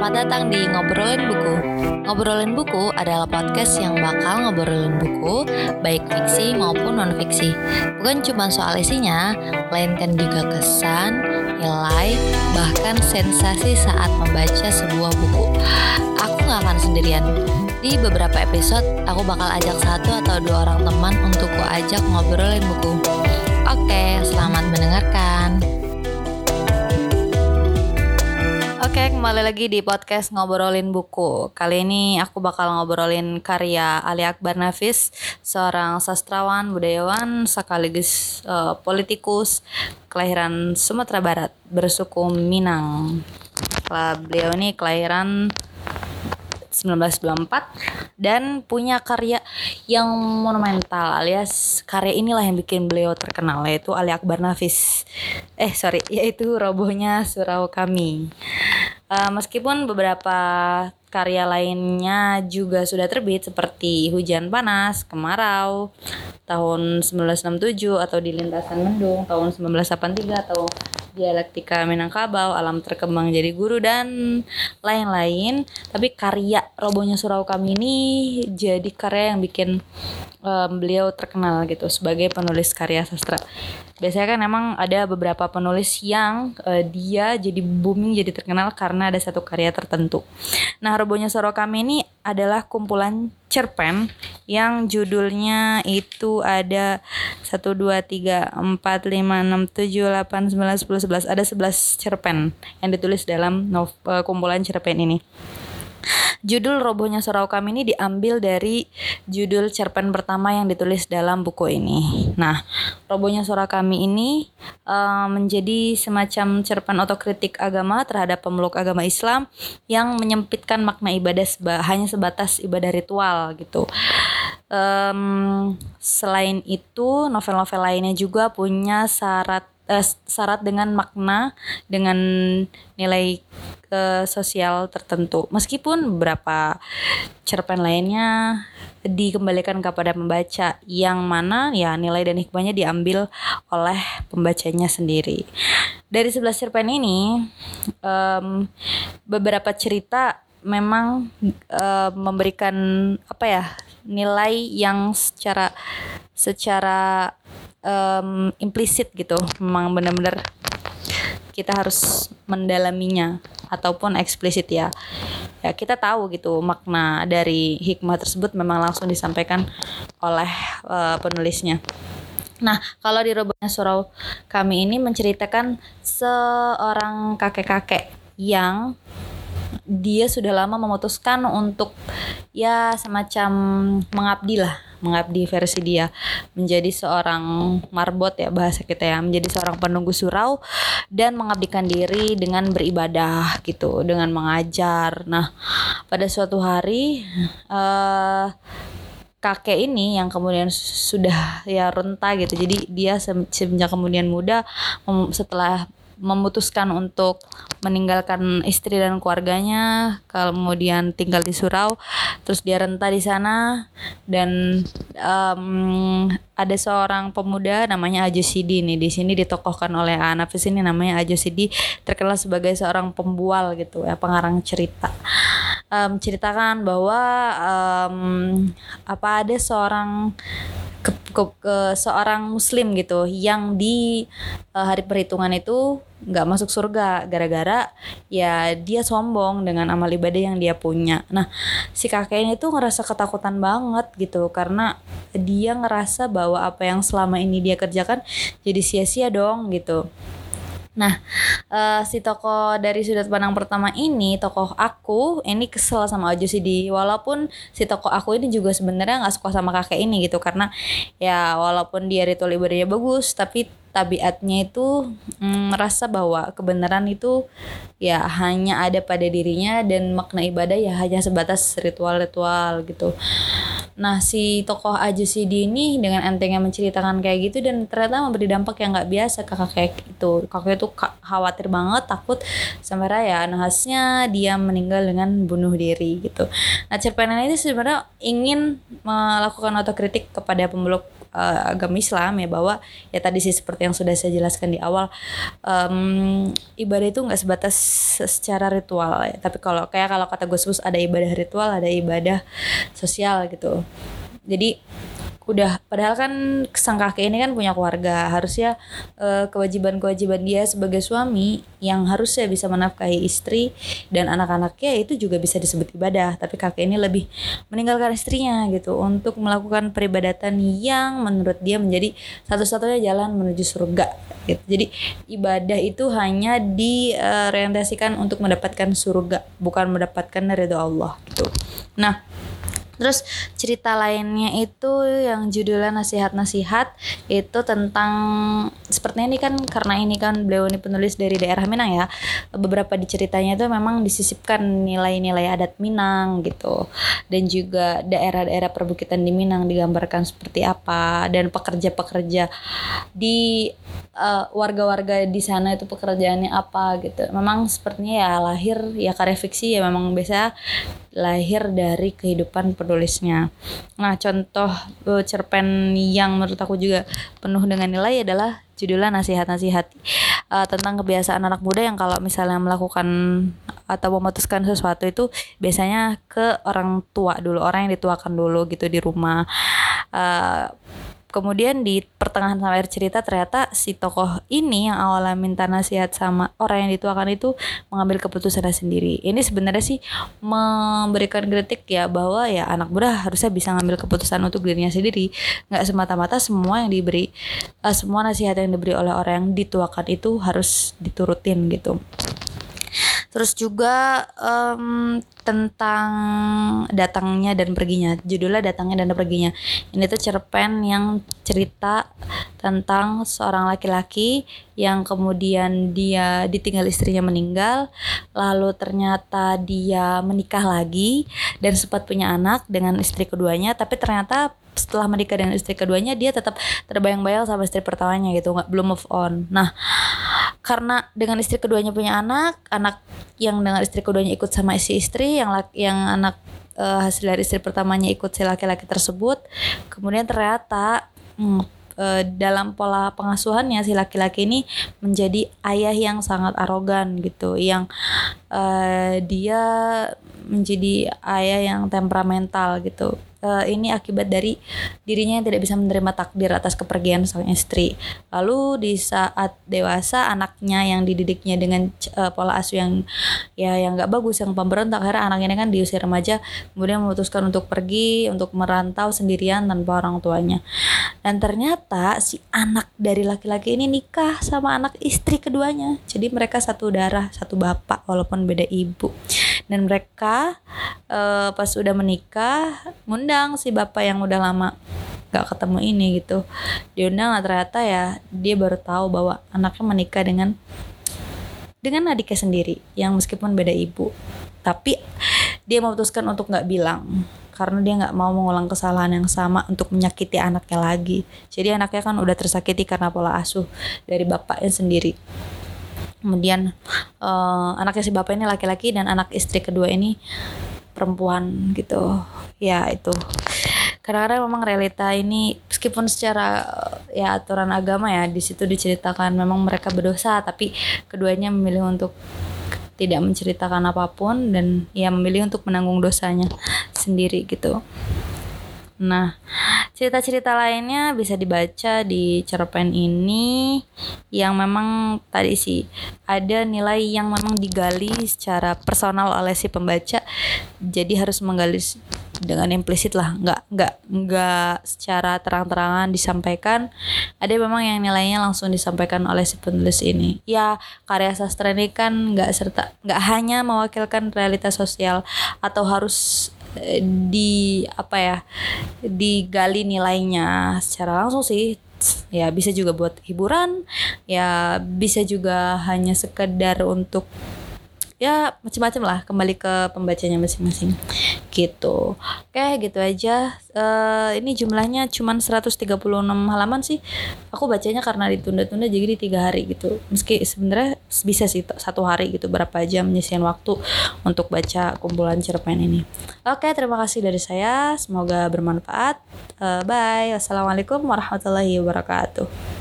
Selamat datang di Ngobrolin Buku. Ngobrolin Buku adalah podcast yang bakal ngobrolin buku, baik fiksi maupun non-fiksi. Bukan cuma soal isinya, melainkan juga kesan, nilai, bahkan sensasi saat membaca sebuah buku. Aku gak akan sendirian. Di beberapa episode, aku bakal ajak satu atau dua orang teman untuk ku ajak ngobrolin buku. Oke, selamat mendengarkan. Oke, kembali lagi di podcast Ngobrolin Buku. Kali ini aku bakal ngobrolin karya Ali Akbar Navis, seorang sastrawan, budayawan, sekaligus politikus kelahiran Sumatera Barat, bersuku Minang. Beliau ini kelahiran 1924 dan punya karya yang monumental, alias karya inilah yang bikin beliau terkenal, yaitu Ali Akbar Navis. Yaitu Robohnya Surau Kami. Meskipun beberapa karya lainnya juga sudah terbit seperti Hujan Panas, Kemarau tahun 1967 atau Dilintasan Mendung tahun 1983 atau Dialektika Minangkabau, Alam Terkembang Jadi Guru dan lain-lain. Tapi karya Robohnya Surau Kami ini jadi karya yang bikin beliau terkenal gitu sebagai penulis karya sastra. Biasanya kan emang ada beberapa penulis yang dia jadi booming, jadi terkenal karena ada satu karya tertentu. Nah, Robohnya Surau Kami ini adalah kumpulan cerpen yang judulnya itu ada 1, 2, 3, 4, 5, 6, 7, 8, 9, 10, 11. Ada 11 cerpen yang ditulis dalam kumpulan cerpen ini. Judul Robohnya Surau Kami ini diambil dari judul cerpen pertama yang ditulis dalam buku ini. Nah, Robohnya Surau Kami ini menjadi semacam cerpen otokritik agama terhadap pemeluk agama Islam yang menyempitkan makna ibadah hanya sebatas ibadah ritual gitu. Selain itu, novel-novel lainnya juga punya syarat dengan makna, dengan nilai sosial tertentu. Meskipun beberapa cerpen lainnya dikembalikan kepada pembaca, yang mana ya nilai dan hikmahnya diambil oleh pembacanya sendiri. Dari 11 cerpen ini, beberapa cerita memang memberikan nilai yang secara implisit gitu. Memang benar-benar kita harus mendalaminya, ataupun eksplisit ya kita tahu gitu makna dari hikmah tersebut memang langsung disampaikan oleh penulisnya. Nah, kalau di Robohnya Surau Kami ini menceritakan seorang kakek-kakek yang dia sudah lama memutuskan untuk ya semacam mengabdi versi dia, menjadi seorang marbot ya bahasa kita ya, menjadi seorang penunggu surau dan mengabdikan diri dengan beribadah gitu, dengan mengajar. Nah, pada suatu hari kakek ini yang kemudian sudah ya renta gitu, jadi dia semenjak kemudian muda setelah memutuskan untuk meninggalkan istri dan keluarganya, kemudian tinggal di surau, terus dia renta di sana, dan ada seorang pemuda namanya Ajo Sidi nih, di sini ditokohkan oleh Anafis ini, namanya Ajo Sidi, terkenal sebagai seorang pembual gitu ya, pengarang cerita. Ceritakan bahwa ada seorang seorang muslim gitu yang di hari perhitungan itu nggak masuk surga gara-gara ya dia sombong dengan amal ibadah yang dia punya. Nah, si kakek ini tuh ngerasa ketakutan banget gitu karena dia ngerasa bahwa apa yang selama ini dia kerjakan jadi sia-sia dong gitu. Nah, si tokoh dari sudut pandang pertama ini, tokoh aku ini kesel sama Ajo Sidi, walaupun si tokoh aku ini juga sebenarnya nggak suka sama kakek ini gitu, karena ya walaupun dia ritual ibadahnya bagus, tapi tabiatnya itu merasa bahwa kebenaran itu ya hanya ada pada dirinya dan makna ibadah ya hanya sebatas ritual-ritual gitu. Nah, si tokoh Ajo Sidi ini dengan entengnya menceritakan kayak gitu dan ternyata memberi dampak yang gak biasa ke kakek itu. Kakek itu khawatir banget, takut sampai raya. Nah, khasnya dia meninggal dengan bunuh diri gitu. Nah, cerpen ini sebenarnya ingin melakukan otokritik kepada pemeluk agama Islam ya, bahwa ya tadi sih seperti yang sudah saya jelaskan di awal, ibadah itu nggak sebatas secara ritual ya. Tapi kalau kata Gusmus ada ibadah ritual, ada ibadah sosial gitu. Jadi udah, padahal kan sang kakek ini kan punya keluarga, harusnya kewajiban-kewajiban dia sebagai suami yang harusnya bisa menafkahi istri dan anak-anaknya itu juga bisa disebut ibadah. Tapi kakek ini lebih meninggalkan istrinya gitu untuk melakukan peribadatan yang menurut dia menjadi satu-satunya jalan menuju surga gitu. Jadi ibadah itu hanya diorientasikan untuk mendapatkan surga, bukan mendapatkan ridho Allah gitu. Nah, terus cerita lainnya itu yang judulnya Nasihat-Nasihat, itu tentang sepertinya ini kan, karena ini kan beliau ini penulis dari daerah Minang ya, beberapa di ceritanya itu memang disisipkan nilai-nilai adat Minang gitu, dan juga daerah-daerah perbukitan di Minang digambarkan seperti apa, dan pekerja-pekerja di warga-warga di sana itu pekerjaannya apa gitu. Memang sepertinya ya lahir ya, karya fiksi ya memang biasa lahir dari kehidupan penulisnya. Nah, contoh cerpen yang menurut aku juga penuh dengan nilai adalah judulnya Nasihat-Nasihat, tentang kebiasaan anak muda yang kalau misalnya melakukan atau memutuskan sesuatu itu biasanya ke orang tua dulu, orang yang dituakan dulu gitu di rumah. Kemudian di pertengahan sampai akhir cerita ternyata si tokoh ini yang awalnya minta nasihat sama orang yang dituakan itu mengambil keputusannya sendiri. Ini sebenarnya sih memberikan kritik ya, bahwa ya anak muda harusnya bisa ngambil keputusan untuk dirinya sendiri, nggak semata-mata semua yang diberi, semua nasihat yang diberi oleh orang yang dituakan itu harus diturutin gitu. Terus juga tentang Datangnya dan Perginya, judulnya Datangnya dan Perginya. Ini tuh cerpen yang cerita tentang seorang laki-laki yang kemudian dia ditinggal istrinya meninggal, lalu ternyata dia menikah lagi dan sempat punya anak dengan istri keduanya, tapi ternyata setelah menikah dengan istri keduanya dia tetap terbayang-bayang sama istri pertamanya gitu, belum move on. Nah, karena dengan istri keduanya punya anak, anak yang dengan istri keduanya ikut sama si istri, yang anak hasil dari istri pertamanya ikut si laki-laki tersebut. Kemudian ternyata dalam pola pengasuhannya si laki-laki ini menjadi ayah yang sangat arogan gitu, yang dia menjadi ayah yang temperamental gitu. Ini akibat dari dirinya yang tidak bisa menerima takdir atas kepergian sang istri. Lalu di saat dewasa, anaknya yang dididiknya dengan pola asuh yang nggak bagus, yang pemberontak, akhirnya anak ini kan di usia remaja kemudian memutuskan untuk pergi, untuk merantau sendirian tanpa orang tuanya. Dan ternyata si anak dari laki-laki ini nikah sama anak istri keduanya. Jadi mereka satu darah, satu bapak walaupun beda ibu. Dan mereka pas udah menikah ngundang si bapak yang udah lama gak ketemu ini gitu, diundang. Ternyata ya dia baru tahu bahwa anaknya menikah dengan adiknya sendiri yang meskipun beda ibu, tapi dia memutuskan untuk gak bilang karena dia gak mau mengulang kesalahan yang sama untuk menyakiti anaknya lagi. Jadi anaknya kan udah tersakiti karena pola asuh dari bapaknya sendiri. Kemudian anaknya si bapak ini laki-laki dan anak istri kedua ini perempuan gitu. Ya itu, kadang-kadang memang realita ini meskipun secara ya aturan agama ya di situ diceritakan memang mereka berdosa, tapi keduanya memilih untuk tidak menceritakan apapun dan ya memilih untuk menanggung dosanya sendiri gitu. Nah, cerita-cerita lainnya bisa dibaca di cerpen ini yang memang tadi sih ada nilai yang memang digali secara personal oleh si pembaca. Jadi harus menggali dengan implisit lah, nggak secara terang-terangan disampaikan. Ada memang yang nilainya langsung disampaikan oleh si penulis ini. Ya, karya sastra ini kan nggak hanya mewakilkan realitas sosial atau harus digali nilainya secara langsung sih. Ya bisa juga buat hiburan, ya bisa juga hanya sekedar untuk ya macam-macam lah, kembali ke pembacanya masing-masing gitu. Oke, gitu aja. Ini jumlahnya cuman 136 halaman sih. Aku bacanya karena ditunda-tunda jadi di 3 hari gitu. Meski sebenarnya bisa sih 1 hari gitu, berapa jam menyisikan waktu untuk baca kumpulan cerpen ini. Oke, terima kasih dari saya. Semoga bermanfaat. Bye. Wassalamualaikum warahmatullahi wabarakatuh.